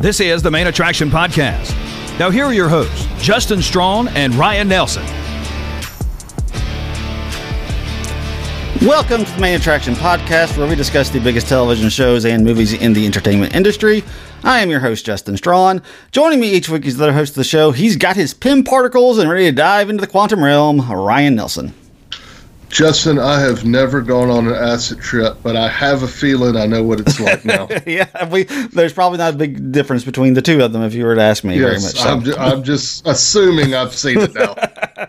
This is the Main Attraction Podcast. Now here are your hosts, Justin Strawn and Ryan Nelson. Welcome to the Main Attraction Podcast, where we discuss the biggest television shows and movies in the entertainment industry. I am your host, Justin Strawn. Joining me each week is the other host of the show. He's got his PIM particles and ready to dive into the quantum realm, Ryan Nelson. Justin, I have never gone on an acid trip, but I have a feeling I know what it's like now. There's probably not a big difference between the two of them if you were to ask me. Yes, very much so. I'm just assuming I've seen it now.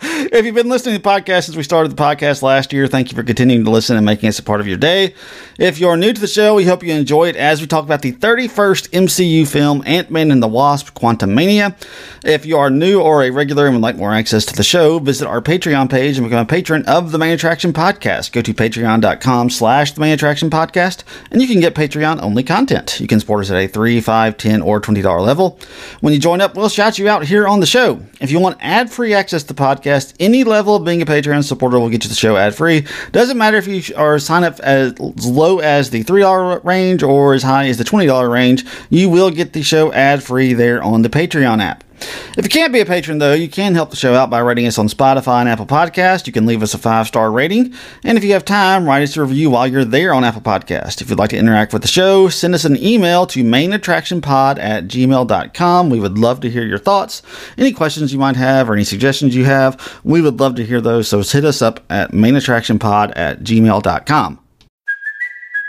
If you've been listening to the podcast since we started the podcast last year, thank you for continuing to listen and making us a part of your day. If you're new to the show, we hope you enjoy it as we talk about the 31st MCU film, Ant-Man and the Wasp: Quantumania. If you are new or a regular and would like more access to the show, visit our Patreon page and become a patron of the Main Attraction Podcast. Go to patreon.com/the Main Attraction Podcast, and you can get Patreon-only content. You can support us at a $3, $5, $10, or $20 level. When you join up, we'll shout you out here on the show. If you want ad-free access to the podcast, any level of being a Patreon supporter will get you the show ad-free. Doesn't matter if you are sign up as low as the $3 range or as high as the $20 range, you will get the show ad-free there on the Patreon app. If you can't be a patron, though, you can help the show out by rating us on Spotify and Apple Podcasts. You can leave us a 5-star rating. And if you have time, write us a review while you're there on Apple Podcasts. If you'd like to interact with the show, send us an email to mainattractionpod@gmail.com. We would love to hear your thoughts, any questions you might have, or any suggestions you have. We would love to hear those, so hit us up at mainattractionpod@gmail.com.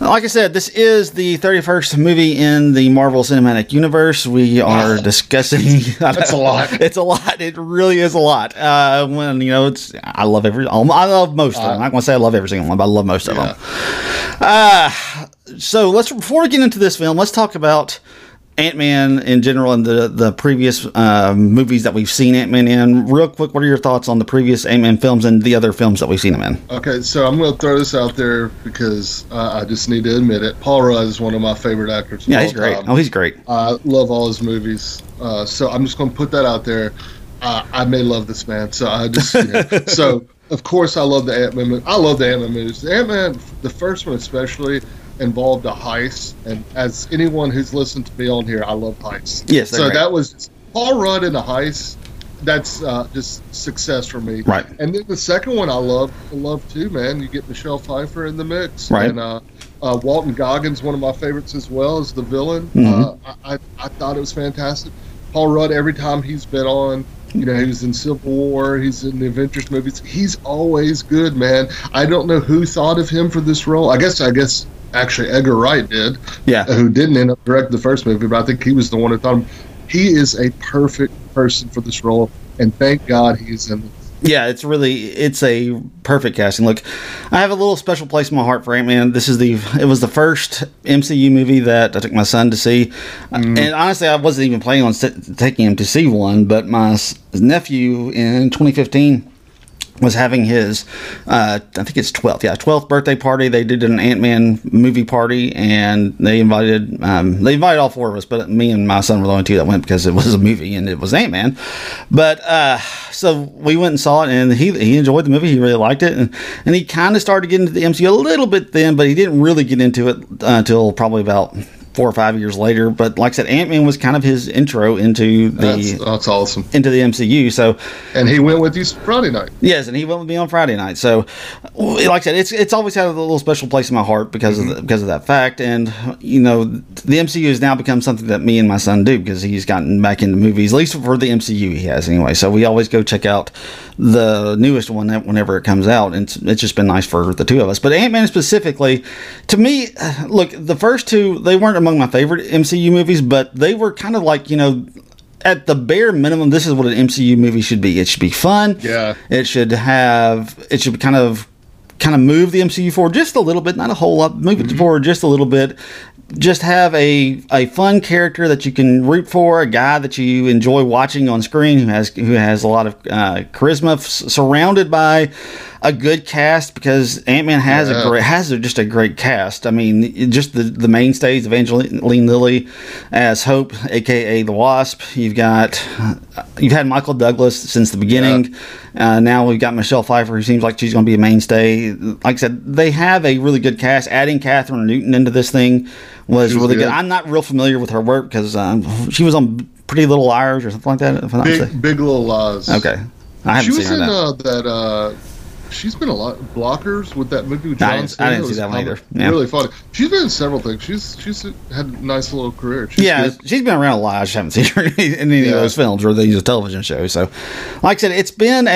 Like I said, this is the 31st movie in the Marvel Cinematic Universe. We are discussing. That's a lot. It's a lot. It really is a lot. I love most of them. I'm not going to say I love every single one, but I love most of them. So before we get into this film, let's talk about Ant-Man in general and the previous movies that we've seen Ant-Man in. Real quick, what are your thoughts on the previous Ant-Man films and the other films that we've seen him in? Okay, so I'm going to throw this out there because I just need to admit it. Paul Rudd is one of my favorite actors. Yeah, he's great. Oh, he's great. I love all his movies. So I'm just going to put that out there. I may love this man. So of course I love the Ant-Man movies. I love the Ant-Man movies. The Ant-Man, the first one especially, involved a heist, and as anyone who's listened to me on here, I love heists. Yes, so right. That was Paul Rudd in a heist. That's just success for me. Right. And then the second one I love too, man. You get Michelle Pfeiffer in the mix, right? And Walton Goggins, one of my favorites as well, as the villain. Mm-hmm. I thought it was fantastic. Paul Rudd, every time he's been on, you know, he was in Civil War, he's in the Avengers movies. He's always good, man. I don't know who thought of him for this role. I guess. Actually, Edgar Wright did, who didn't end up directing the first movie, but I think he was the one who thought he is a perfect person for this role, and thank God he's in it. Yeah, it's a perfect casting. Look, I have a little special place in my heart for Ant-Man. It was the first MCU movie that I took my son to see, and honestly, I wasn't even planning on taking him to see one, but my nephew in 2015 was having his, I think it's 12th birthday party. They did an Ant-Man movie party, and they invited all four of us, but me and my son were the only two that went because it was a movie and it was Ant-Man. But so we went and saw it, and he enjoyed the movie. He really liked it, and he kind of started getting into the MCU a little bit then, but he didn't really get into it until probably about 4 or 5 years later. But like I said, Ant-Man was kind of his intro into the that's awesome, into the MCU. So, and he went with you Friday night. Yes, and he went with me on Friday night. So, like I said, it's always had a little special place in my heart because of that fact. And you know, the MCU has now become something that me and my son do because he's gotten back into movies, at least for the MCU he has anyway. So we always go check out the newest one whenever it comes out, and it's just been nice for the two of us. But Ant-Man specifically, to me, look, the first two, they weren't among my favorite MCU movies, but they were kind of like, you know, at the bare minimum, this is what an MCU movie should be. It should be fun. Yeah. It should kind of move the MCU forward just a little bit, not a whole lot, move it forward just a little bit. just have a fun character that you can root for, a guy that you enjoy watching on screen who has a lot of charisma, surrounded by a good cast, because Ant-Man has just a great cast. I mean, just the mainstays: Evangeline Lilly as Hope, aka the Wasp. You've had Michael Douglas since the beginning. Yeah. Now we've got Michelle Pfeiffer, who seems like she's going to be a mainstay. Like I said, they have a really good cast. Adding Catherine Newton into this thing was really good. I'm not real familiar with her work because she was on Pretty Little Liars or something like that. Big Little Lies. Okay, I haven't seen her. She was in she's been a lot Blockers with that movie with John Cena. I didn't see that one either. Yeah. Really funny. She's been in several things. She's had a nice little career. She's been around a lot. I just haven't seen her in any of those films or these television shows. So, like I said, it's been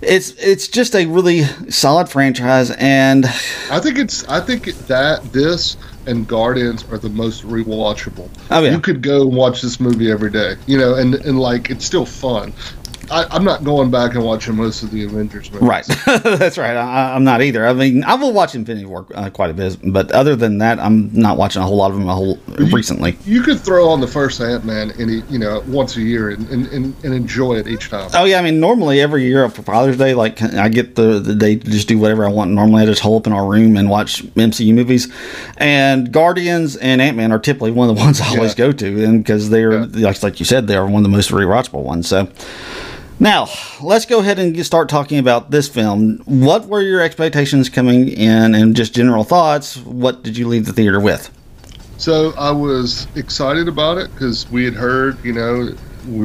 it's just a really solid franchise, and I think this and Guardians are the most rewatchable. Oh, yeah. You could go and watch this movie every day, and like it's still fun. I'm not going back and watching most of the Avengers movies. Right. That's right. I'm not either. I mean, I will watch Infinity War quite a bit, but other than that, I'm not watching a whole lot of them recently. You could throw on the first Ant-Man once a year and enjoy it each time. Oh, yeah. I mean, normally every year for Father's Day, like I get the day to just do whatever I want. Normally I just hole up in our room and watch MCU movies. And Guardians and Ant-Man are typically one of the ones I always go to, and because they're, like you said, they are one of the most rewatchable ones. So. Now, let's go ahead and start talking about this film. What were your expectations coming in, and just general thoughts? What did you leave the theater with? So, I was excited about it because we had heard, we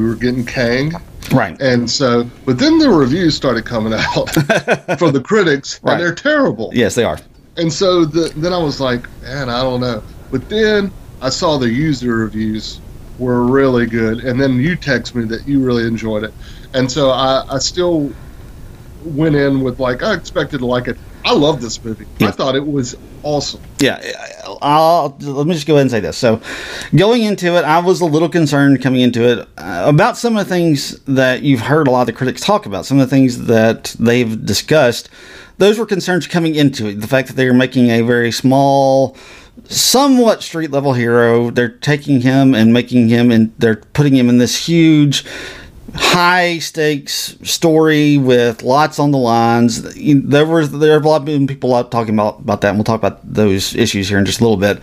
were getting Kang. Right. And so, but then the reviews started coming out from the critics, and they're terrible. Yes, they are. And so, then I was like, man, I don't know. But then I saw the user reviews were really good, and then you text me that you really enjoyed it. And so I still went in with, I expected to like it. I love this movie. Yeah. I thought it was awesome. Yeah. Let me just go ahead and say this. So going into it, I was a little concerned coming into it about some of the things that you've heard a lot of the critics talk about, some of the things that they've discussed. Those were concerns coming into it. The fact that they were making a very small, somewhat street level hero. They're taking him and making him, and they're putting him in this huge, high stakes story with lots on the lines. There are a lot of people out talking about that, and we'll talk about those issues here in just a little bit.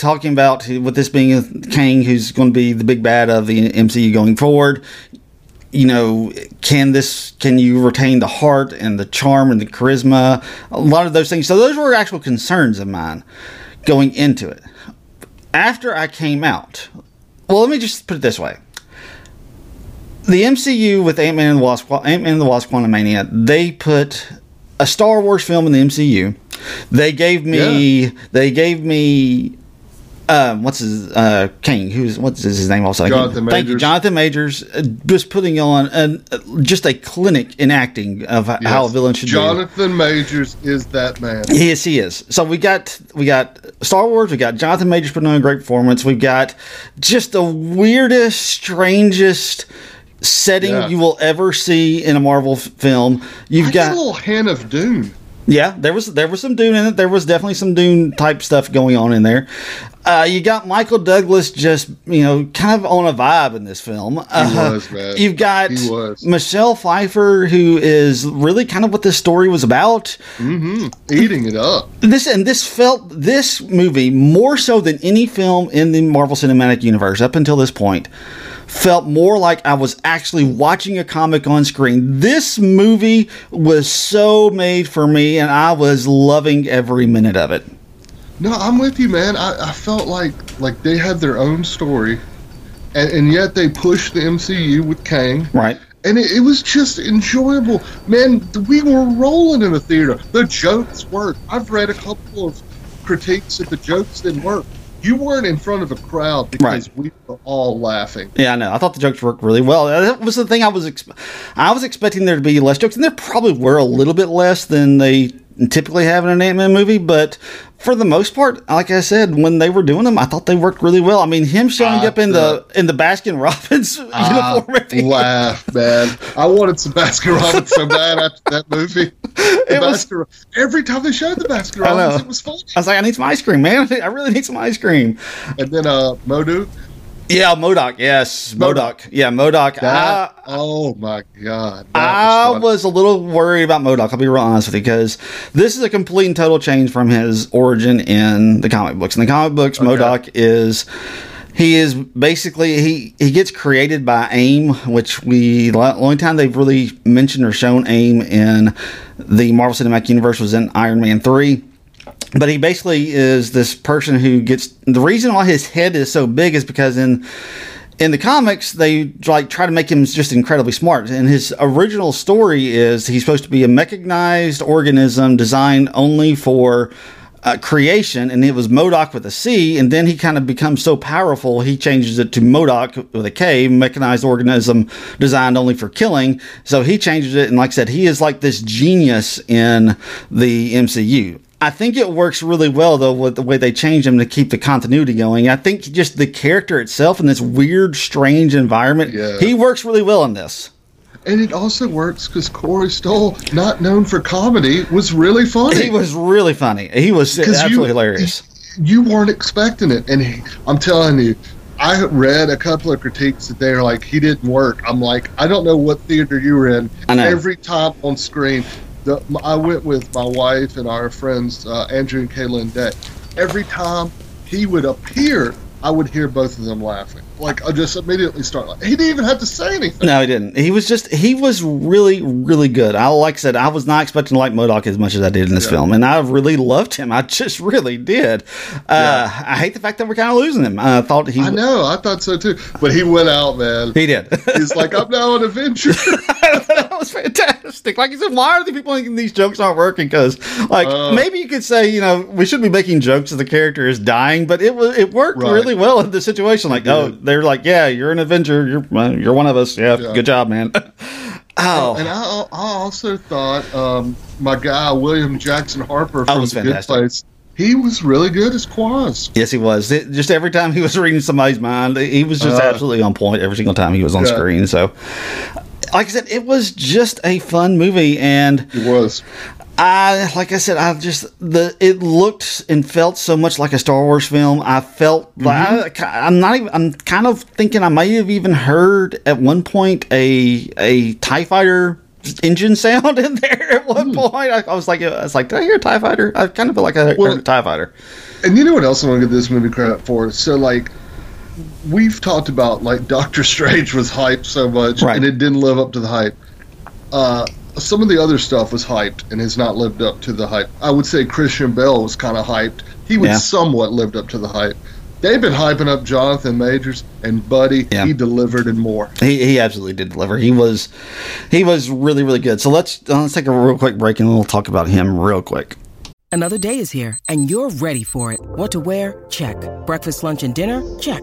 Talking about with this being Kang, who's going to be the big bad of the MCU going forward. Can you retain the heart and the charm and the charisma? A lot of those things. So those were actual concerns of mine going into it. After I came out, well, let me just put it this way. The MCU with Ant-Man and the Wasp: Quantumania, they put a Star Wars film in the MCU. They gave me Kang, what's his name also? Jonathan Majors. Thank you, Jonathan Majors, just putting on just a clinic in acting of how a villain should be. Jonathan Majors is that man. Yes, he is. So we got Star Wars, we got Jonathan Majors putting on a great performance. We've got just the weirdest, strangest setting you will ever see in a Marvel film. You've got a little hint of Dune. Yeah, there was some Dune in it. There was definitely some Dune type stuff going on in there. You got Michael Douglas just, kind of on a vibe in this film. He was, man. You've got Michelle Pfeiffer, who is really kind of what this story was about. Mm-hmm. Eating it up. This movie, more so than any film in the Marvel Cinematic Universe up until this point, felt more like I was actually watching a comic on screen. This movie was so made for me, and I was loving every minute of it. No, I'm with you, man. I felt like they had their own story, and yet they pushed the MCU with Kang. Right. And it was just enjoyable. Man, we were rolling in the theater. The jokes worked. I've read a couple of critiques that the jokes didn't work. You weren't in front of a crowd because we were all laughing. Yeah, I know. I thought the jokes worked really well. That was the thing I was expecting there to be less jokes, and there probably were a little bit less than they typically have in an Ant-Man movie, but for the most part, like I said, when they were doing them, I thought they worked really well. I mean, him showing up in the Baskin-Robbins uniform. I laugh, man. I wanted some Baskin-Robbins so bad after that movie. Every time they showed the Baskin-Robbins, it was funny. I was like, I need some ice cream, man. I really need some ice cream. And then MODOK. Yeah, MODOK. Yes, MODOK. Yeah, MODOK. Oh my God! I was a little worried about MODOK. I'll be real honest with you, because this is a complete and total change from his origin in the comic books. In the comic books, okay, MODOK is basically he gets created by AIM, which only time they've really mentioned or shown AIM in the Marvel Cinematic Universe was in Iron Man 3. But he basically is this person who gets... The reason why his head is so big is because in the comics, they try to make him just incredibly smart. And his original story is he's supposed to be a mechanized organism designed only for creation. And it was MODOK with a C. And then he kind of becomes so powerful, he changes it to MODOK with a K, mechanized organism designed only for killing. So he changes it. And like I said, he is like this genius in the MCU. I think it works really well, though, with the way they changed him to keep the continuity going. I think just the character itself in this weird, strange environment, he works really well in this. And it also works because Corey Stoll, not known for comedy, was really funny. He was really funny. He was absolutely hilarious. You weren't expecting it. And I'm telling you, I read a couple of critiques that they were like, he didn't work. I'm like, I don't know what theater you were in. I know. Every time on screen... I went with my wife and our friends, Andrew and Kayla and Deck. Every time he would appear, I would hear both of them laughing. Like, I just immediately start laughing. He didn't even have to say anything. No, he didn't. He was really, really good. Like I said, I was not expecting to like MODOK as much as I did in this film. And I really loved him. I just really did. I hate the fact that we're kind of losing him. I thought so, too. But he went out, man. He did. He's like, I'm now an Avenger. That was fantastic. Like you said, why are the people making these jokes aren't working? Because, like, maybe you could say, you know, we shouldn't be making jokes if the character is dying, but it worked really well in the situation. Like, they're like, yeah, you're an Avenger. You're one of us. Yeah, good job, man. And I also thought my guy, William Jackson Harper from The Good Place, he was really good as Quaz. Yes, he was. Just every time he was reading somebody's mind, he was just absolutely on point every single time he was on screen. So... Like I said, it was just a fun movie, and it was. It looked and felt so much like a Star Wars film. I felt like I'm kind of thinking I might have even heard at one point a TIE fighter engine sound in there at one point. I was like, did I hear a TIE fighter? I kind of feel like I heard a TIE fighter. And you know what else I want to give this movie credit for? So like. We've talked about like Doctor Strange was hyped so much and it didn't live up to the hype. Some of the other stuff was hyped and has not lived up to the hype. I would say Christian Bale was kind of hyped. He was somewhat lived up to the hype. They've been hyping up Jonathan Majors, and buddy, he delivered and more. He absolutely did deliver. He was really, really good. So let's take a real quick break and we'll talk about him real quick. Another day is here and you're ready for it. What to wear? Check. Breakfast, lunch, and dinner? Check.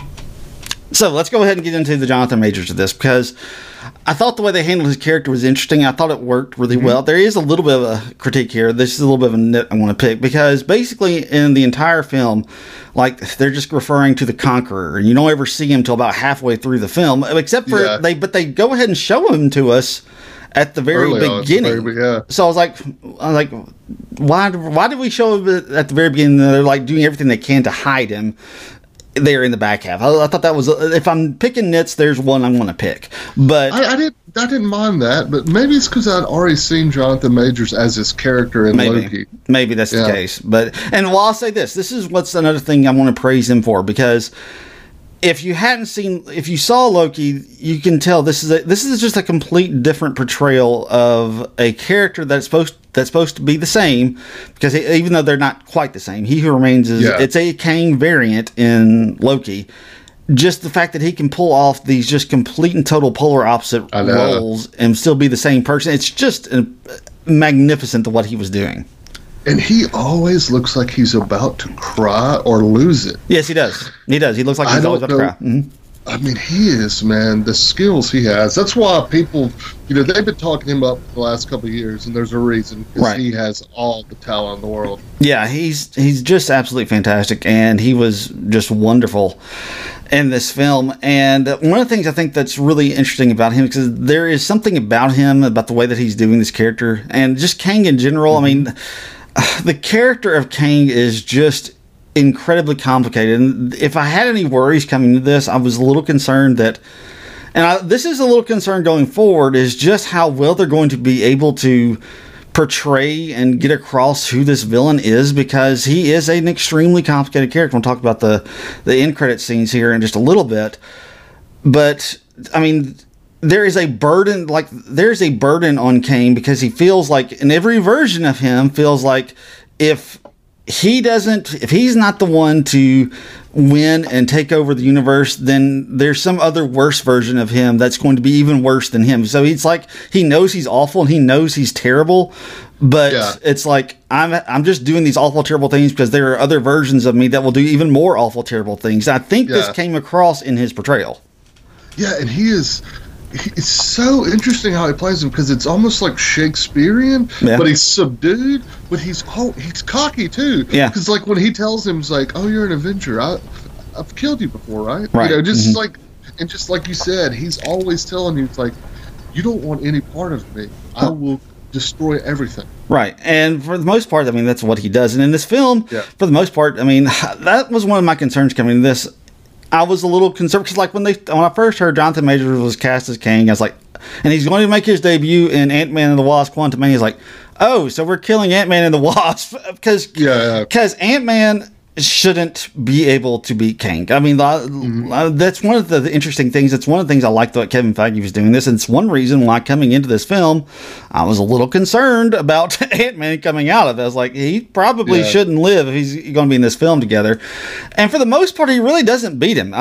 So let's go ahead and get into the Jonathan Majors of this, because I thought the way they handled his character was interesting. I thought it worked really well. There is a little bit of a critique here. This is a little bit of a nit I want to pick, because basically in the entire film, like they're just referring to the Conqueror, and you don't ever see him until about halfway through the film, except for they go ahead and show him to us at the very beginning. So I was like, why did we show him at the very beginning? They're like doing everything they can to hide him. They're in the back half. I thought that was, if I'm picking nits, there's one I'm going to pick. But I didn't mind that, but maybe it's because I'd already seen Jonathan Majors as his character in Loki. Maybe that's the case. But and while I say this is what's another thing I want to praise him for, because if you saw Loki, you can tell this is just a complete different portrayal of a character that's supposed that's supposed to be the same, because even though they're not quite the same, He Who Remains is it's a Kang variant in Loki. Just the fact that he can pull off these just complete and total polar opposite roles and still be the same person, it's just magnificent to what he was doing. And he always looks like he's about to cry or lose it. Yes, he does. He does. He looks like he's always about to cry. Mm-hmm. I mean, he is, man, the skills he has. That's why people, you know, they've been talking him up for the last couple of years, and there's a reason, because he has all the talent in the world. Yeah, he's just absolutely fantastic, and he was just wonderful in this film. And one of the things I think that's really interesting about him, because there is something about him, about the way that he's doing this character, and just Kang in general. I mean, the character of Kang is just incredibly complicated, and if I had any worries coming to this, I was a little concerned that, and this is a little concern going forward, is just how well they're going to be able to portray and get across who this villain is, because he is an extremely complicated character. We'll talk about the end credit scenes here in just a little bit, but I mean, there is a burden, like there's a burden on Kane, because he feels like, in every version of him, feels like if he's not the one to win and take over the universe, then there's some other worse version of him that's going to be even worse than him. So it's like, he knows he's awful and he knows he's terrible, but it's like, I'm just doing these awful, terrible things because there are other versions of me that will do even more awful, terrible things. I think this came across in his portrayal. Yeah, and he is... It's so interesting how he plays him, because it's almost like Shakespearean, but he's subdued, but he's cocky too. Yeah. Because like when he tells him, he's like, "Oh, you're an Avenger. I've killed you before, right?" Right. You know, just like, and just like you said, he's always telling you, it's like, "You don't want any part of me. I will destroy everything." Right. And for the most part, I mean, that's what he does. And in this film, for the most part, I mean, that was one of my concerns coming to this. I was a little concerned, because like when I first heard Jonathan Majors was cast as Kang, I was like, and he's going to make his debut in Ant-Man and the Wasp: Quantumania. He's like, oh, so we're killing Ant-Man and the Wasp, because Ant-Man shouldn't be able to beat Kang. I mean, that's one of the interesting things. It's one of the things I liked about Kevin Feige was doing this, and it's one reason why coming into this film, I was a little concerned about Ant-Man coming out of it. I was like, he probably shouldn't live if he's going to be in this film together. And for the most part, he really doesn't beat him.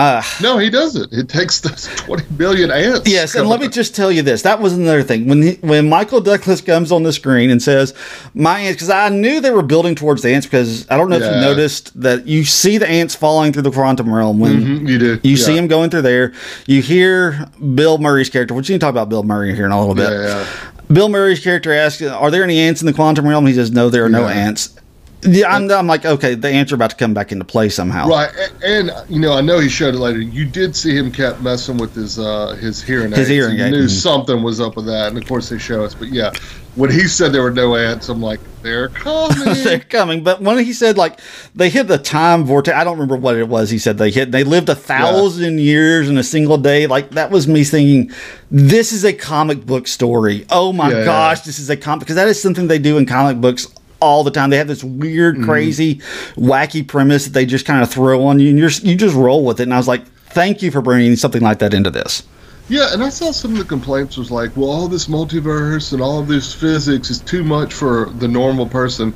No, he doesn't. It takes those 20 billion ants. Yes, and let me just tell you this. That was another thing. When Michael Douglas comes on the screen and says, "My ants," because I knew they were building towards the ants, because I don't know if you noticed that you see the ants falling through the quantum realm when you do. You see them going through there. You hear Bill Murray's character, which you can talk about Bill Murray here in a little bit. Bill Murray's character asks, "Are there any ants in the quantum realm?" He says, "No, there are no ants." I'm like, okay, the ants are about to come back into play somehow. Right, and you know, I know he showed it later. You did see him kept messing with his hearing aids. His hearing aid. Knew something was up with that, and of course they show us. But yeah, when he said there were no ants, I'm like, they're coming. They're coming. But when he said, like, they hit the time vortex, I don't remember what it was he said they lived 1,000 years in a single day. Like, that was me thinking, this is a comic book story. Oh my gosh, this is a comic, because that is something they do in comic books all the time. They have this weird, crazy, wacky premise that they just kind of throw on you, and you just roll with it. And I was like, thank you for bringing something like that into this. Yeah, and I saw some of the complaints was like, well, all this multiverse and all this physics is too much for the normal person.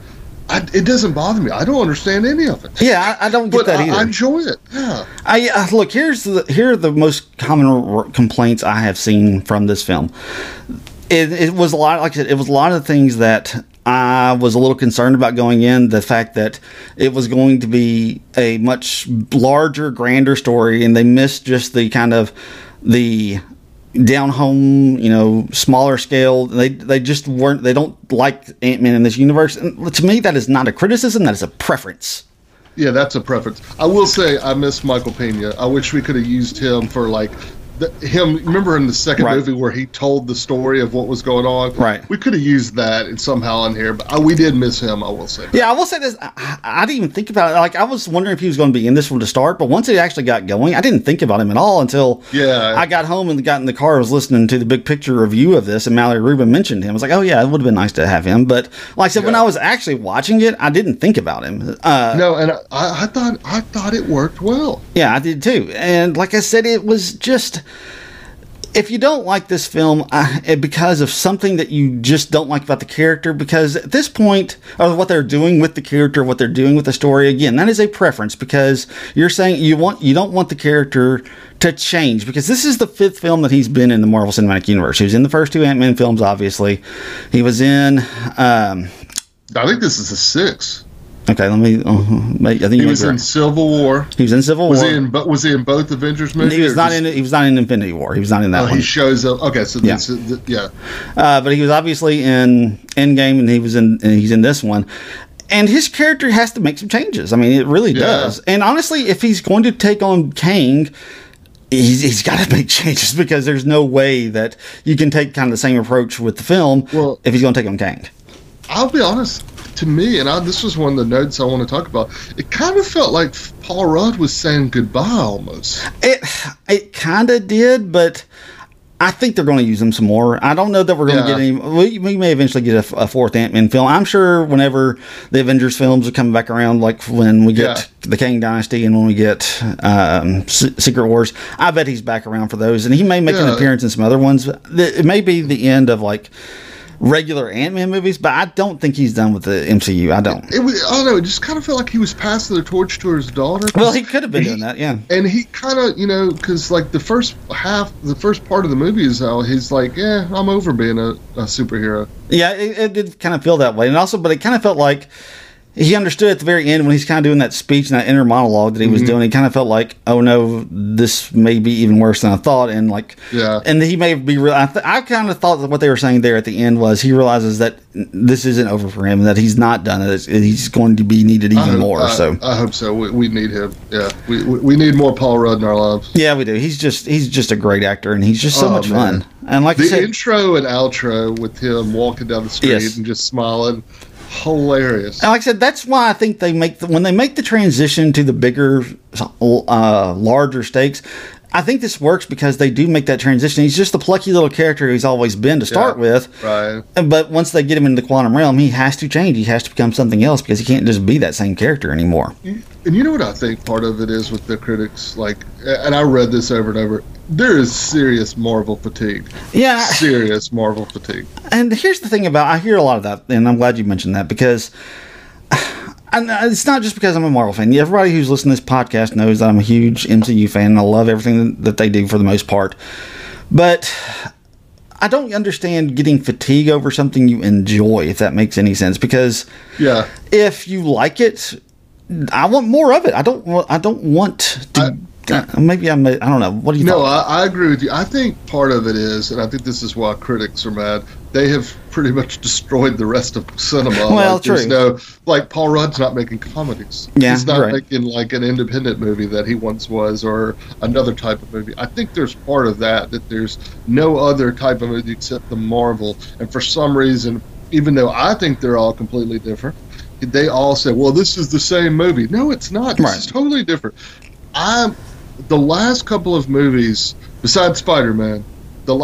It doesn't bother me. I don't understand any of it. Yeah, I don't get that either. I enjoy it. Yeah. Look, here are the most common complaints I have seen from this film. It was a lot, like I said, it was a lot of things that I was a little concerned about going in, the fact that it was going to be a much larger, grander story, and they missed just the kind of the down home, you know, smaller scale. They just weren't. They don't like Ant-Man in this universe. And to me, that is not a criticism. That is a preference. Yeah, that's a preference. I will say I miss Michael Peña. I wish we could have used him for like. Remember in the second movie where he told the story of what was going on? Right. We could have used that and somehow in here, but we did miss him, I will say that. Yeah, I will say this. I didn't even think about it. Like, I was wondering if he was going to be in this one to start, but once it actually got going, I didn't think about him at all until I got home and got in the car. I was listening to the Big Picture review of this, and Mallory Rubin mentioned him. I was like, oh, yeah, it would have been nice to have him. But like I said, when I was actually watching it, I didn't think about him. No, and I thought it worked well. Yeah, I did too. And like I said, it was just... If you don't like this film because of something that you just don't like about the character, because at this point, or what they're doing with the character, what they're doing with the story, again, that is a preference, because you're saying you don't want the character to change, because this is the fifth film that he's been in the Marvel Cinematic Universe. He was in the first two Ant-Man films, obviously. He was in... I think this is the sixth. Okay, let me. I think he was in Civil War. He was in Civil War. Was he in both Avengers movies? He was not in Infinity War. He was not in that one. He shows up. Okay, so yeah, but he was obviously in Endgame, and he's in this one. And his character has to make some changes. I mean, it really does. And honestly, if he's going to take on Kang, he's got to make changes, because there's no way that you can take kind of the same approach with the film if he's going to take on Kang. I'll be honest. To me, this was one of the notes I want to talk about, it kind of felt like Paul Rudd was saying goodbye almost. It kind of did, but I think they're going to use him some more. I don't know that we're going to get any... We may eventually get a fourth Ant-Man film. I'm sure whenever the Avengers films are coming back around, like when we get the Kang Dynasty and when we get Secret Wars, I bet he's back around for those. And he may make an appearance in some other ones. It may be the end of, like... regular Ant-Man movies, but I don't think he's done with the MCU. I don't. I don't know. It just kind of felt like he was passing the torch to his daughter. Well, he could have been doing that, yeah. And he kind of, because like the first part of the movie is how he's like, yeah, I'm over being a superhero. Yeah, it did kind of feel that way, and also, but it kind of felt like he understood at the very end when he's kind of doing that speech and that inner monologue that he was doing. He kind of felt like, oh no, this may be even worse than I thought. And and he may be real. I kind of thought that what they were saying there at the end was he realizes that this isn't over for him, that he's not done. He's going to be needed even more. I hope so. We need him. Yeah, we need more Paul Rudd in our lives. Yeah, we do. He's just a great actor, and he's just so much fun. And like the intro and outro with him walking down the street and just smiling. Hilarious. And like I said, that's why I think they make when they make the transition to the bigger, larger stakes. I think this works because they do make that transition. He's just the plucky little character he's always been to start with. Right. But once they get him into the quantum realm, he has to change. He has to become something else, because he can't just be that same character anymore. And you know what I think part of it is with the critics? Like, and I read this over and over. There is serious Marvel fatigue. Yeah. Serious Marvel fatigue. And here's the thing I hear a lot of that, and I'm glad you mentioned that, because... And it's not just because I'm a Marvel fan. Everybody who's listening to this podcast knows that I'm a huge MCU fan, and I love everything that they do for the most part. But I don't understand getting fatigue over something you enjoy, if that makes any sense. Because if you like it, I want more of it. I don't want to... I don't know. What do you think? No, I agree with you. I think part of it is, and I think this is why critics are mad, they have pretty much destroyed the rest of cinema. Well, true. Paul Rudd's not making comedies. Yeah, he's not making like an independent movie that he once was, or another type of movie. I think there's part of that there's no other type of movie except the Marvel. And for some reason, even though I think they're all completely different, they all say, well, this is the same movie. No, it's not. This is totally different. The last couple of movies, besides Spider-Man, I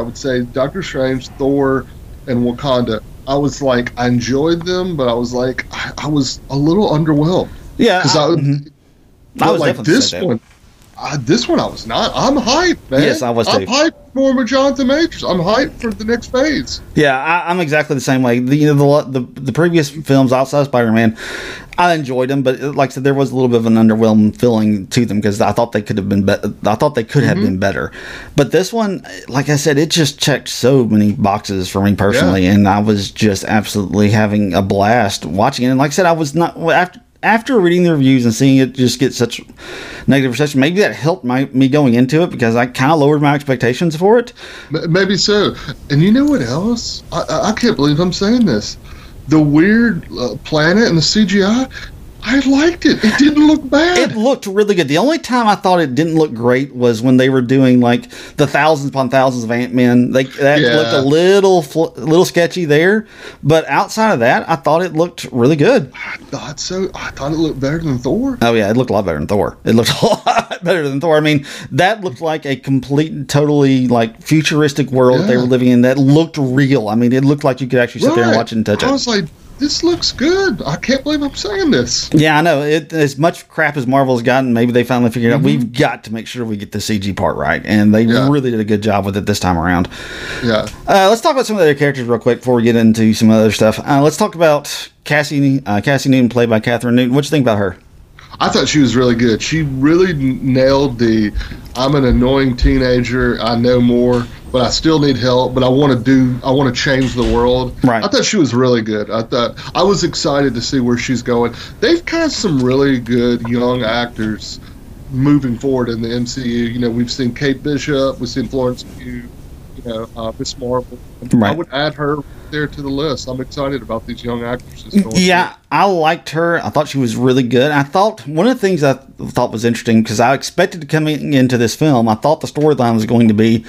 would say Doctor Strange, Thor, and Wakanda, I was like, I enjoyed them, but I was like, I was a little underwhelmed. Yeah. Because I was like, this one I was not. I'm hyped, man. Yes, I was too. I'm hyped for Jonathan Majors. I'm hyped for the next phase. Yeah, I'm exactly the same way. The previous films outside of Spider-Man, I enjoyed them, but like I said, there was a little bit of an underwhelming feeling to them, because I thought they could have been better. But this one, like I said, it just checked so many boxes for me personally, and I was just absolutely having a blast watching it. And like I said, I was not after reading the reviews and seeing it just get such negative reception. Maybe that helped me going into it, because I kind of lowered my expectations for it. Maybe so. And you know what else? I can't believe I'm saying this. The weird planet and the CGI, I liked it. It didn't look bad. It looked really good. The only time I thought it didn't look great was when they were doing like the thousands upon thousands of Ant-Man. That looked a little sketchy there. But outside of that, I thought it looked really good. I thought so. I thought it looked better than Thor. Oh, yeah. It looked a lot better than Thor. It looked a lot better than Thor. I mean, that looked like a complete, totally like futuristic world they were living in that looked real. I mean, it looked like you could actually sit there and watch it and touch it. I was like, this looks good. I can't believe I'm saying this. Yeah, I know. As much crap as Marvel's gotten, maybe they finally figured out we've got to make sure we get the CG part right. And they really did a good job with it this time around. Yeah. Let's talk about some of the other characters real quick before we get into some other stuff. Let's talk about Cassie Newton, played by Catherine Newton. What'd you think about her? I thought she was really good. She really nailed the I'm an annoying teenager, I know more, but I still need help, but I want to change the world. Right. I thought she was really good. I was excited to see where she's going. They've cast some really good young actors moving forward in the MCU. You know, we've seen Kate Bishop, we've seen Florence Pugh, you know, Miss Marvel. Right. I would add her there to the list. I'm excited about these young actresses. I liked her. I thought she was really good. I thought one of the things I thought was interesting, because I expected coming into this film, I thought the storyline was going to be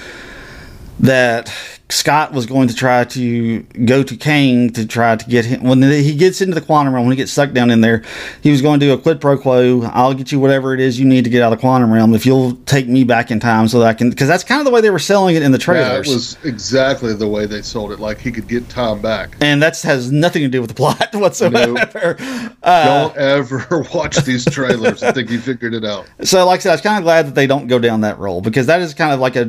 that Scott was going to try to go to Kang to try to get him. When he gets into the quantum realm, when he gets sucked down in there, he was going to do a quid pro quo. I'll get you whatever it is you need to get out of the quantum realm if you'll take me back in time so that I can. Because that's kind of the way they were selling it in the trailers. That was exactly the way they sold it. Like he could get time back. And that has nothing to do with the plot whatsoever. Nope. Don't ever watch these trailers. I think you figured it out. So, like I said, I was kind of glad that they don't go down that role, because that is kind of like a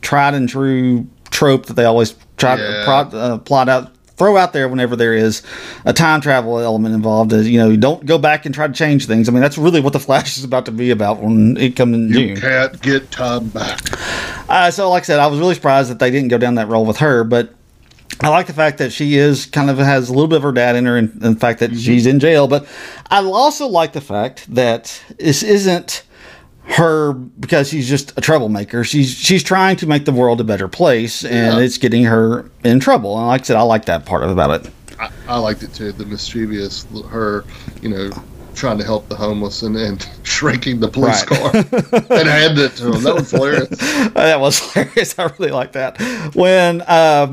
tried and true trope that they always try to throw out there whenever there is a time travel element involved. Is, you know, don't go back and try to change things. I mean, that's really what The Flash is about to be about when it comes in June. You can't get time back. So, like I said, I was really surprised that they didn't go down that role with her, but I like the fact that she is kind of has a little bit of her dad in her, and the fact that she's in jail. But I also like the fact that this isn't her because she's just a troublemaker. She's trying to make the world a better place, and it's getting her in trouble. And like I said, I like that part about it. I liked it too. The mischievous her, you know, trying to help the homeless and shrinking the police car and handed it to him. That was hilarious. That was hilarious. I really like that. When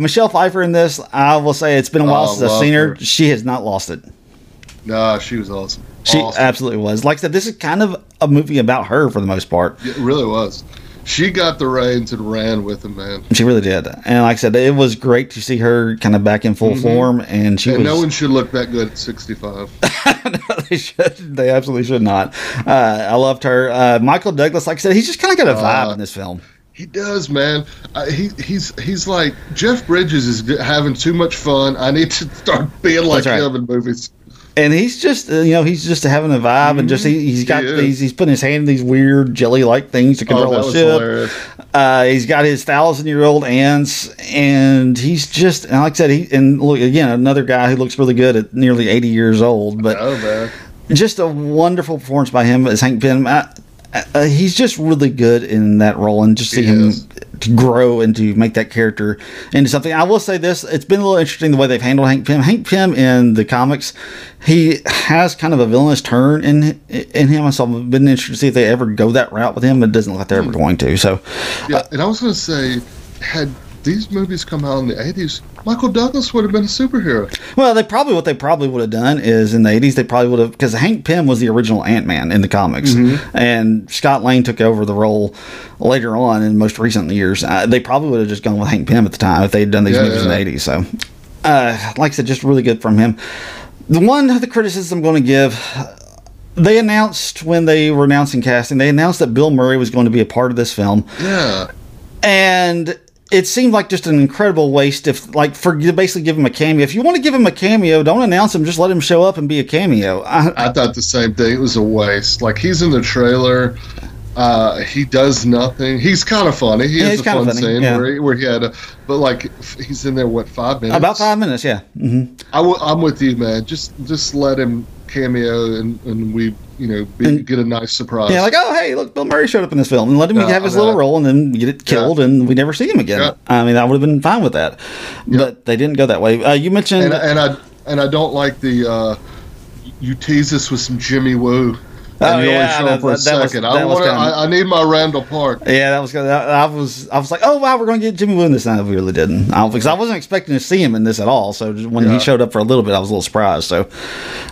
Michelle Pfeiffer in this, I will say it's been a while since I've seen her. She has not lost it. Nah, she was awesome. She absolutely was. Like I said, this is kind of a movie about her for the most part. It really was. She got the reins and ran with them, man. She really did. And like I said, it was great to see her kind of back in full form. And she was... no one should look that good at 65. No, they should. They absolutely should not. I loved her. Michael Douglas, like I said, he's just kind of got a vibe in this film. He does, man. He's like, Jeff Bridges is having too much fun. I need to start being like him in movies. And he's just, you know, he's just having a vibe, and just he's putting his hand in these weird jelly-like things to control his ship. Hilarious. He's got his 1,000-year-old ants, and he's just, and like I said, look, again, another guy who looks really good at nearly 80 years old, but just a wonderful performance by him as Hank Pym. He's just really good in that role, and just see him to grow and to make that character into something. I will say this, it's been a little interesting the way they've handled Hank Pym. Hank Pym in the comics, he has kind of a villainous turn in him, so I've been interested to see if they ever go that route with him, but it doesn't look like they're ever going to. So, and I was going to say, had these movies come out in the 80s, Michael Douglas would have been a superhero. Well, what they probably would have done is in the 80s, they probably would have, because Hank Pym was the original Ant-Man in the comics, and Scott Lang took over the role later on in most recent years. They probably would have just gone with Hank Pym at the time if they had done these movies in the 80s. So, like I said, just really good from him. The criticism I'm going to give. They announced when they were announcing casting, they announced that Bill Murray was going to be a part of this film. Yeah, and it seemed like just an incredible waste basically give him a cameo. If you want to give him a cameo, don't announce him. Just let him show up and be a cameo. I thought the same thing. It was a waste. Like, he's in the trailer. He does nothing. He's kind of funny. He has a fun scene where he had he's in there, 5 minutes? About 5 minutes, yeah. Mm-hmm. I'm with you, man. Just let him cameo and we... you know, get a nice surprise. Yeah, like, oh, hey, look, Bill Murray showed up in this film, and let him have his little role and then get it killed, and we never see him again. Yeah. I mean, I would have been fine with that, but they didn't go that way. You mentioned... And I don't like the, you tease us with some Jimmy Woo. Oh, and yeah, only for that, a second. I need my Randall Park. Yeah, that was good. I was like, oh wow, we're going to get Jimmy Woo in this. No, we really didn't. Because I wasn't expecting to see him in this at all. So when he showed up for a little bit, I was a little surprised. So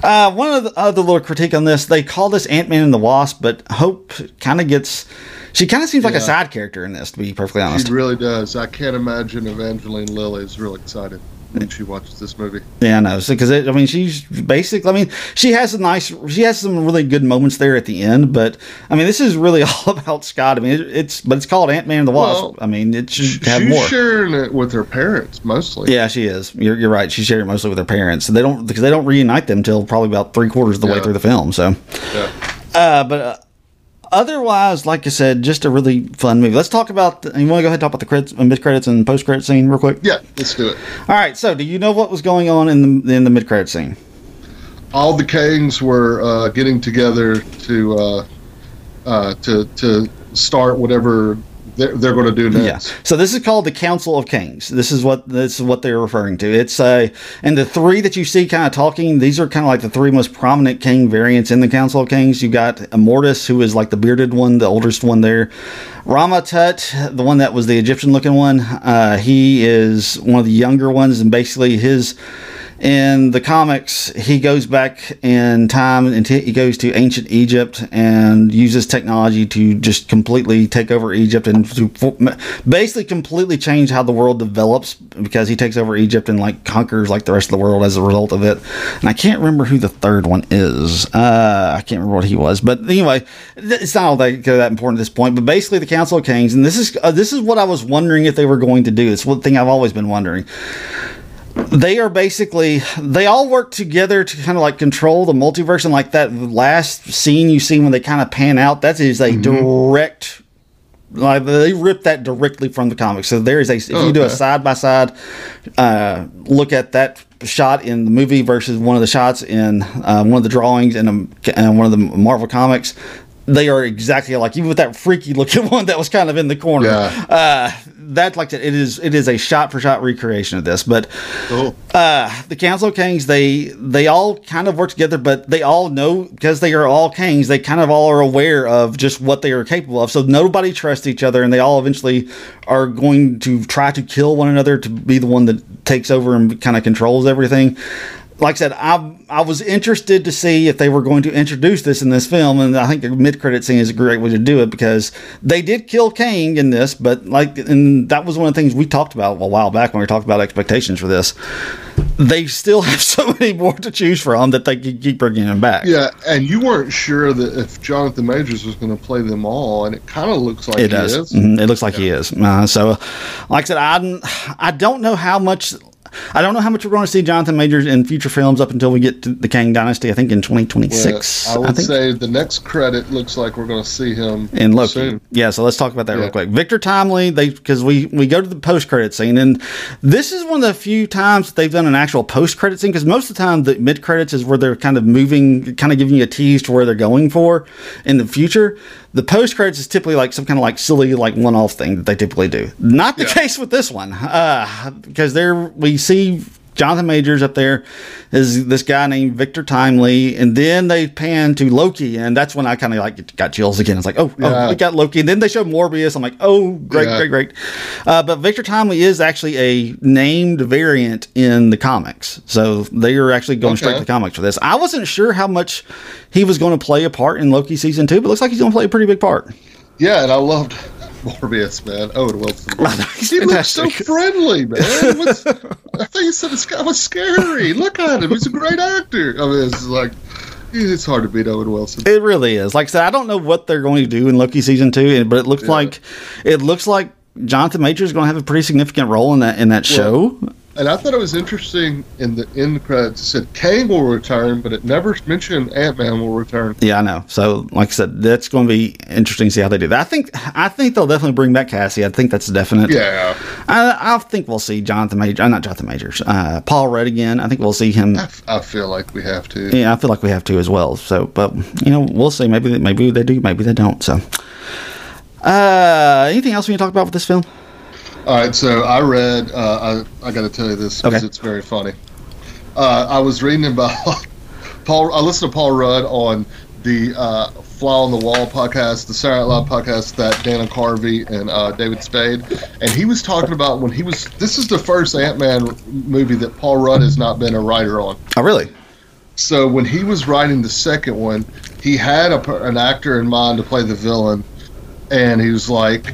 one of the other little critique on this, they call this Ant-Man and the Wasp, but Hope kind of gets. She kind of seems like a side character in this, to be perfectly honest. She really does. I can't imagine Evangeline Lilly is real excited. and she watched this movie. Yeah, I know. Because I mean, she's basically. I mean, she has a nice. She has some really good moments there at the end. But I mean, this is really all about Scott. I mean, it's called Ant-Man and the Wasp. Well, I mean, it should have more. She's sharing it with her parents mostly. Yeah, she is. You're right. She's sharing it mostly with her parents. They don't reunite them till probably about three-quarters of the way through the film. So, but otherwise, like I said, just a really fun movie. Let's talk about. You want to go ahead and talk about the credits, mid-credits, and post-credit scene real quick? Yeah, let's do it. All right. So, do you know what was going on in the mid-credit scene? All the Kangs were getting together to start whatever they're going to do next. Yeah. So this is called the Council of Kings. This is what they're referring to. It's and the three that you see kind of talking, these are kind of like the three most prominent King variants in the Council of Kings. You got Immortus, who is like the bearded one, the oldest one there. Rama Tut, the one that was the Egyptian looking one. He is one of the younger ones, and basically in the comics, he goes back in time and he goes to ancient Egypt and uses technology to just completely take over Egypt and to basically completely change how the world develops, because he takes over Egypt and like conquers like the rest of the world as a result of it. And I can't remember who the third one is. I can't remember what he was, but anyway, it's not all that important at this point. But basically, the Council of Kings, and this is what I was wondering if they were going to do. It's one thing I've always been wondering. They are basically, they all work together to kind of like control the multiverse. And like that last scene you see when they kind of pan out, that is a direct, like they ripped that directly from the comics. So there is if you do a side-by-side look at that shot in the movie versus one of the shots in one of the drawings and one of the Marvel comics, they are exactly like, even with that freaky looking one that was kind of in the corner. Yeah. It is a shot for shot recreation of this, but the Council of Kings, they all kind of work together, but they all know, because they are all kings, they kind of all are aware of just what they are capable of. So nobody trusts each other, and they all eventually are going to try to kill one another to be the one that takes over and kind of controls everything. Like I said, I was interested to see if they were going to introduce this in this film, and I think the mid-credit scene is a great way to do it, because they did kill Kang in this, but and that was one of the things we talked about a while back when we talked about expectations for this. They still have so many more to choose from that they could keep bringing them back. Yeah, and you weren't sure that if Jonathan Majors was going to play them all, and it kind of looks like he is. Mm-hmm. It looks like he is. So, like I said, I don't know how much. I don't know how much we're going to see Jonathan Majors in future films up until we get to the Kang Dynasty, I think, in 2026. I would say the next credit looks like we're going to see him in Loki. Soon. Yeah, so let's talk about that real quick. Victor Timely, because we go to the post-credit scene, and this is one of the few times that they've done an actual post-credit scene, because most of the time the mid-credits is where they're kind of moving, kind of giving you a tease to where they're going for in the future. The post-credits is typically like some kind of like silly like one-off thing that they typically do. Not the case with this one, because we see Jonathan Majors up there is this guy named Victor Timely, and then they pan to Loki, and that's when I kind of like got chills again. It's like, oh, we got Loki, and then they show Morbius. I'm like, oh, great. But Victor Timely is actually a named variant in the comics, so they are actually going straight to the comics for this. I wasn't sure how much he was going to play a part in Loki season 2, but it looks like he's going to play a pretty big part. Yeah, and I loved Morbius, man. Owen Wilson. He looks so friendly, man. I think he said this guy was scary. Look at him. He's a great actor. I mean, it's like, it's hard to beat Owen Wilson. It really is. Like I said, I don't know what they're going to do in Loki season 2, but it looks like Jonathan Majors is going to have a pretty significant role in that show. And I thought it was interesting in the end credits. It said Kang will return, but it never mentioned Ant-Man will return. Yeah, I know. So, like I said, that's going to be interesting to see how they do that. I think they'll definitely bring back Cassie. I think that's definite. Yeah. I think we'll see Paul Rudd again. I think we'll see him. I feel like we have to. Yeah, I feel like we have to as well. So, but you know, we'll see. Maybe they do. Maybe they don't. So, anything else we can talk about with this film? All right, so I read, I got to tell you this because it's very funny. I was reading about I listened to Paul Rudd on the Fly on the Wall podcast, the Saturday Night Live podcast that Dana Carvey and David Spade, and he was talking about when he was, this is the first Ant-Man movie that Paul Rudd has not been a writer on. Oh, really? So when he was writing the second one, he had an actor in mind to play the villain, and he was like,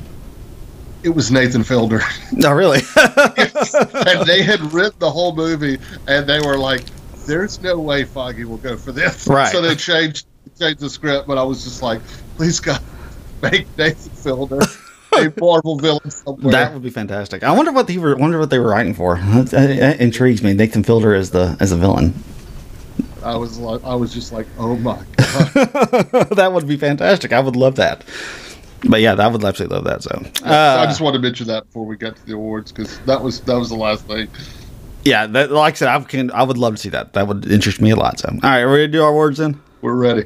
It was Nathan Fielder. No, really? Yes. And they had written the whole movie, and they were like, there's no way Foggy will go for this. Right. So they changed the script, but I was just like, please God, make Nathan Fielder a Marvel villain somewhere. That would be fantastic. I wonder what they were writing for. That intrigues me. Nathan Fielder as a villain. I was just like, oh my God. That would be fantastic. I would love that. But yeah, I would absolutely love that. So I just want to mention that before we got to the awards, because that was the last thing. Yeah, like I said, I would love to see that. That would interest me a lot. So, all right, are we ready to do our awards then? We're ready.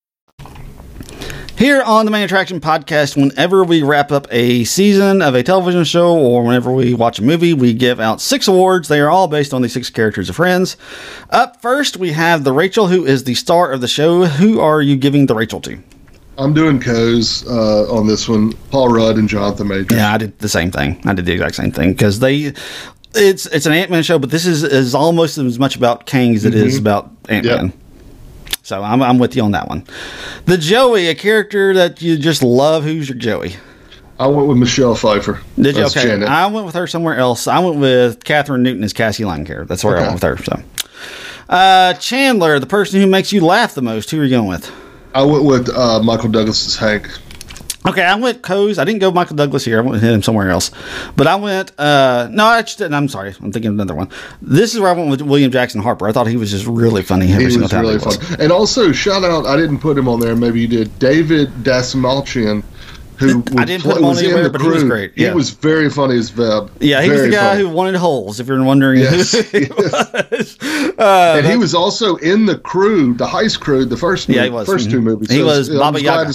Here on the Main Attraction Podcast, whenever we wrap up a season of a television show or whenever we watch a movie, we give out 6 awards. They are all based on the 6 characters of Friends. Up first, we have the Rachel, who is the star of the show. Who are you giving the Rachel to? I'm doing Co's on this one. Paul Rudd and Jonathan Majors. Yeah, I did the same thing. I did the exact same thing because it's an Ant-Man show, but this is almost as much about Kang as it is about Ant-Man. Yep. So I'm with you on that one. The Joey, a character that you just love. Who's your Joey? I went with Michelle Pfeiffer. Did you? Okay. Janet. I went with her somewhere else. I went with Catherine Newton as Cassie Langencarrot. That's where I went with her. So, Chandler, the person who makes you laugh the most. Who are you going with? I went with Michael Douglas as Hank. Okay, I went Co's. I didn't go Michael Douglas here. I went with him somewhere else. But I went... no, I just didn't. I'm sorry. I'm thinking of another one. This is where I went with William Jackson Harper. I thought he was just really funny every single time. He was really fun. And also, shout out, I didn't put him on there. Maybe you did. David Dasmalchian, who I didn't put him on anywhere, but he was great. Yeah. He was very funny as Veb. Yeah, he was the guy who wanted holes, if you're wondering who he was. And he was also in the crew, the heist crew, the first two movies. He was Baba Yaga.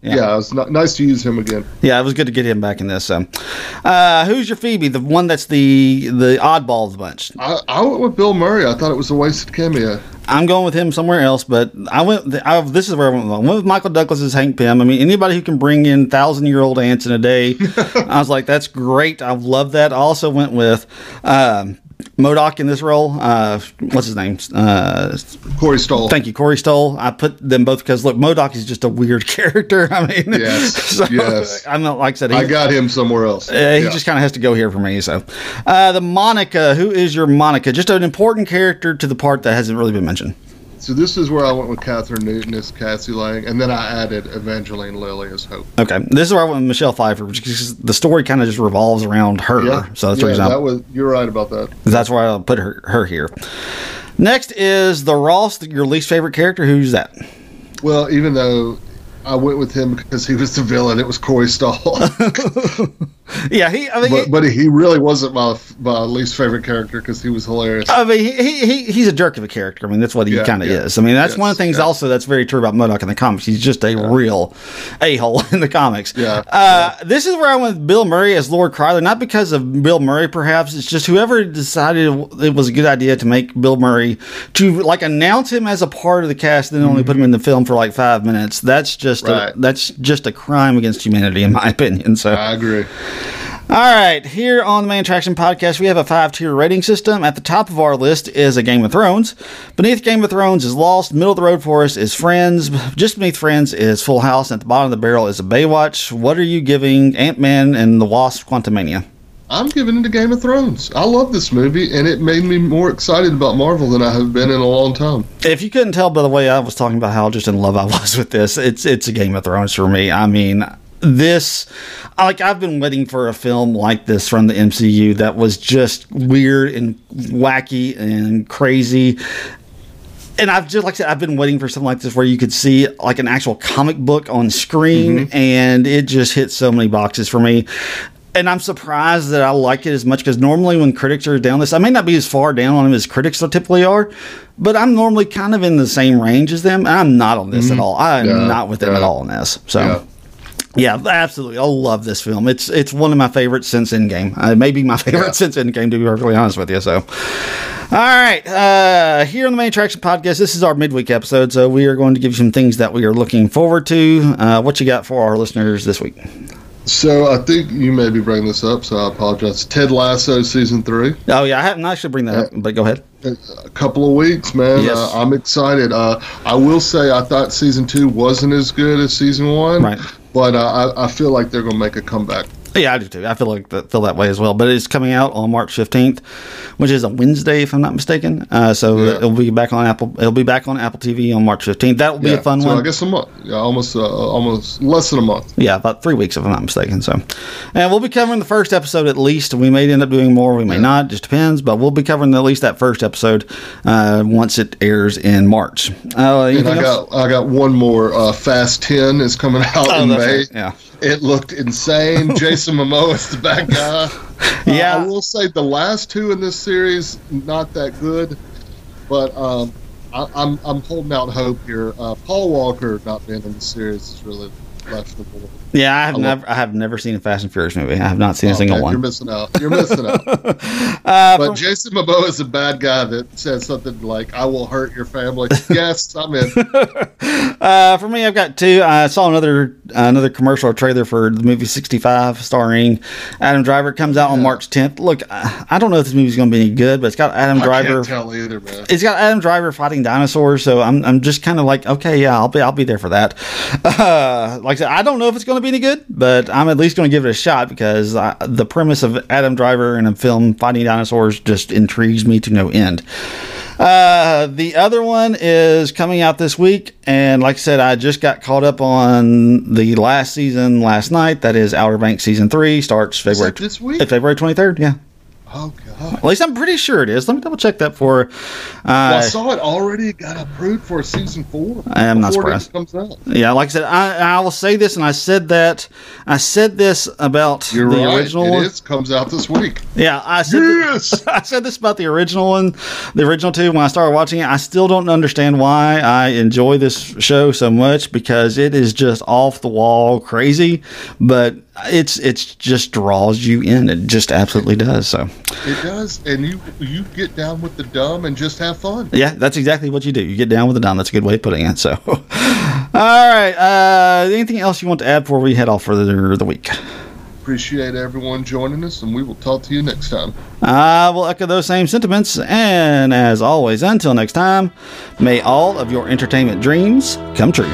Yeah, it was nice to use him again. Yeah, it was good to get him back in this. Who's your Phoebe? The one that's the oddball of the bunch. I went with Bill Murray. I thought it was a wasted cameo. I'm going with him somewhere else, but this is where I went with. I went with Michael Douglas as Hank Pym. I mean, anybody who can bring in 1,000-year-old ants in a day, I was like, that's great. I love that. I also went with... MODOK in this role. What's his name? Corey Stoll. Thank you, Corey Stoll. I put them both because, look, MODOK is just a weird character. I mean, yes. I'm not, like I said, I got him somewhere else. He just kind of has to go here for me. So, the Monica. Who is your Monica? Just an important character to the part that hasn't really been mentioned. So this is where I went with Catherine Newton as Cassie Lang, and then I added Evangeline Lilly as Hope. Okay, this is where I went with Michelle Pfeiffer, because the story kind of just revolves around her. Yeah. So that's you're right about that. That's why I put her here. Next is the Ross, your least favorite character. Who's that? Well, even though I went with him because he was the villain, it was Corey Stoll. Yeah, but he really wasn't my least favorite character because he was hilarious. I mean, he's a jerk of a character. I mean, that's what he kind of is. I mean, that's one of the things also that's very true about MODOK in the comics. He's just a real a-hole in the comics. Yeah, This is where I went with Bill Murray as Lord Crowther. Not because of Bill Murray, perhaps. It's just whoever decided it was a good idea to make Bill Murray, to like announce him as a part of the cast and then only put him in the film for like 5 minutes. That's just a crime against humanity, in my opinion. So I agree. All right, here on the Main Attraction Podcast, we have a 5-tier rating system. At the top of our list is a Game of Thrones. Beneath Game of Thrones is Lost. Middle of the road for us is Friends. Just beneath Friends is Full House. And at the bottom of the barrel is a Baywatch. What are you giving Ant-Man and the Wasp: Quantumania? I'm giving it to Game of Thrones. I love this movie, and it made me more excited about Marvel than I have been in a long time. If you couldn't tell by the way I was talking about how just in love I was with this, it's a Game of Thrones for me. I mean... I've been waiting for a film like this from the MCU that was just weird and wacky and crazy. And I've been waiting for something like this where you could see like an actual comic book on screen, and it just hit so many boxes for me. And I'm surprised that I like it as much, because normally when critics are down this, I may not be as far down on them as critics typically are, but I'm normally kind of in the same range as them. And I'm not on this at all. I'm not with them at all on this. So. Yeah. Yeah, absolutely. I'll love this film. It's one of my favorites since Endgame. Maybe my favorite since Endgame, to be perfectly honest with you. So, all right. Here on the Main Attraction Podcast, this is our midweek episode, so we are going to give you some things that we are looking forward to. What you got for our listeners this week? So, I think you may be bringing this up, so I apologize. Ted Lasso Season 3. Oh, yeah. I haven't actually bring that up, but go ahead. A couple of weeks, man. Yes. I'm excited. I will say I thought Season 2 wasn't as good as Season 1. Right. But I feel like they're going to make a comeback. Yeah, I do too. I feel that way as well. But it's coming out on March 15th, which is a Wednesday, if I'm not mistaken. It'll be back on Apple. It'll be back on Apple TV on March 15th. That will be a fun one. I guess a month. Yeah, almost less than a month. Yeah, about 3 weeks, if I'm not mistaken. So, and we'll be covering the first episode at least. We may end up doing more. We may not. Just depends. But we'll be covering at least that first episode once it airs in March. I got one more. Fast 10 is coming out in May. Right. Yeah. It looked insane. Jason Momoa is the bad guy. Yeah. I will say the last two in this series, not that good. But I'm holding out hope here. Paul Walker not being in the series is really left the board. Yeah, I have never seen a Fast and Furious movie. I have not seen a single one. You're missing out. But Jason Momoa is a bad guy that says something like, "I will hurt your family." Yes, I'm in. For me, I've got two. I saw another commercial or trailer for the movie 65, starring Adam Driver. It comes out on March 10th. Look, I don't know if this movie's going to be any good, but it's got Adam Driver. I can't tell either, man. It's got Adam Driver fighting dinosaurs, so I'm just kind of like, okay, yeah, I'll be there for that. Like I said, I don't know if it's going to be any good, but I'm at least going to give it a shot because the premise of Adam Driver in a film fighting dinosaurs just intrigues me to no end. The other one is coming out this week, and like I said, I just got caught up on the last season last night. That is Outer Banks Season 3, starts February. Is that this week? February 23rd, yeah. Oh, God. At least I'm pretty sure it is. Let me double check that for. I saw it already got approved for season 4. I am not surprised. Comes out. Yeah, like I said, I will say this, and I said this about original one. It comes out this week. Yeah, I said this about the original one, the original two. When I started watching it, I still don't understand why I enjoy this show so much because it is just off the wall crazy, but. It's just draws you in. It just absolutely does. So it does, and you get down with the dumb and just have fun. Yeah, that's exactly what you do. You get down with the dumb. That's a good way of putting it. So, all right. Anything else you want to add before we head off for the week? Appreciate everyone joining us, and we will talk to you next time. I will echo those same sentiments, and as always, until next time, may all of your entertainment dreams come true.